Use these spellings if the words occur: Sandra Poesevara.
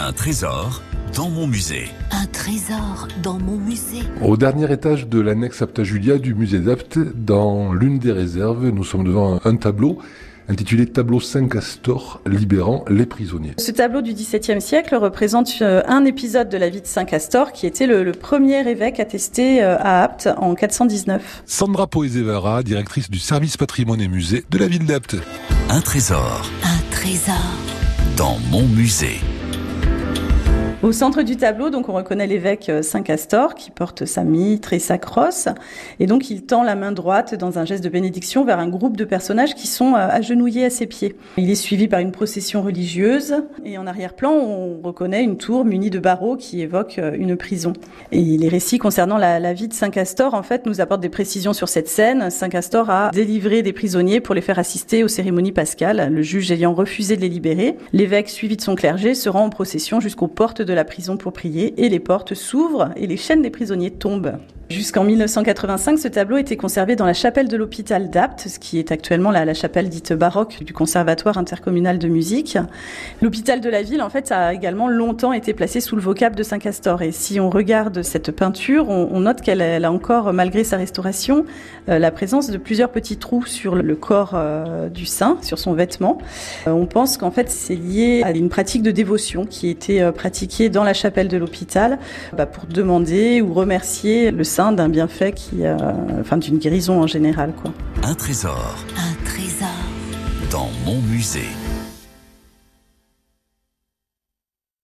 Un trésor dans mon musée. Un trésor dans mon musée. Au dernier étage de l'annexe Apta Julia du musée d'Apt, dans l'une des réserves, nous sommes devant un tableau intitulé « Tableau St Castor, libérant les prisonniers ». Ce tableau du XVIIe siècle représente un épisode de la vie de St Castor, qui était le premier évêque attesté à Apt en 419. Sandra Poesevara, directrice du service patrimoine et musée de la ville d'Apt. Un trésor. Un trésor. Dans mon musée. Au centre du tableau, donc, on reconnaît l'évêque St Castor qui porte sa mitre et sa crosse. Et donc, il tend la main droite dans un geste de bénédiction vers un groupe de personnages qui sont agenouillés à ses pieds. Il est suivi par une procession religieuse. Et en arrière-plan, on reconnaît une tour munie de barreaux qui évoque une prison. Et les récits concernant la vie de St Castor, en fait, nous apportent des précisions sur cette scène. St Castor a délivré des prisonniers pour les faire assister aux cérémonies pascales, le juge ayant refusé de les libérer. L'évêque, suivi de son clergé, se rend en procession jusqu'aux portes de la prison pour prier, et les portes s'ouvrent et les chaînes des prisonniers tombent. Jusqu'en 1985, ce tableau était conservé dans la chapelle de l'hôpital d'Apt, ce qui est actuellement la chapelle dite baroque du Conservatoire intercommunal de musique. L'hôpital de la ville, en fait, a également longtemps été placé sous le vocable de St Castor. Et si on regarde cette peinture, on note qu'elle a encore, malgré sa restauration, la présence de plusieurs petits trous sur le corps du saint, sur son vêtement. On pense qu'en fait, c'est lié à une pratique de dévotion qui était pratiquée dans la chapelle de l'hôpital pour demander ou remercier le saint d'un bienfait d'une guérison en général. Un trésor. Un trésor. Dans mon musée.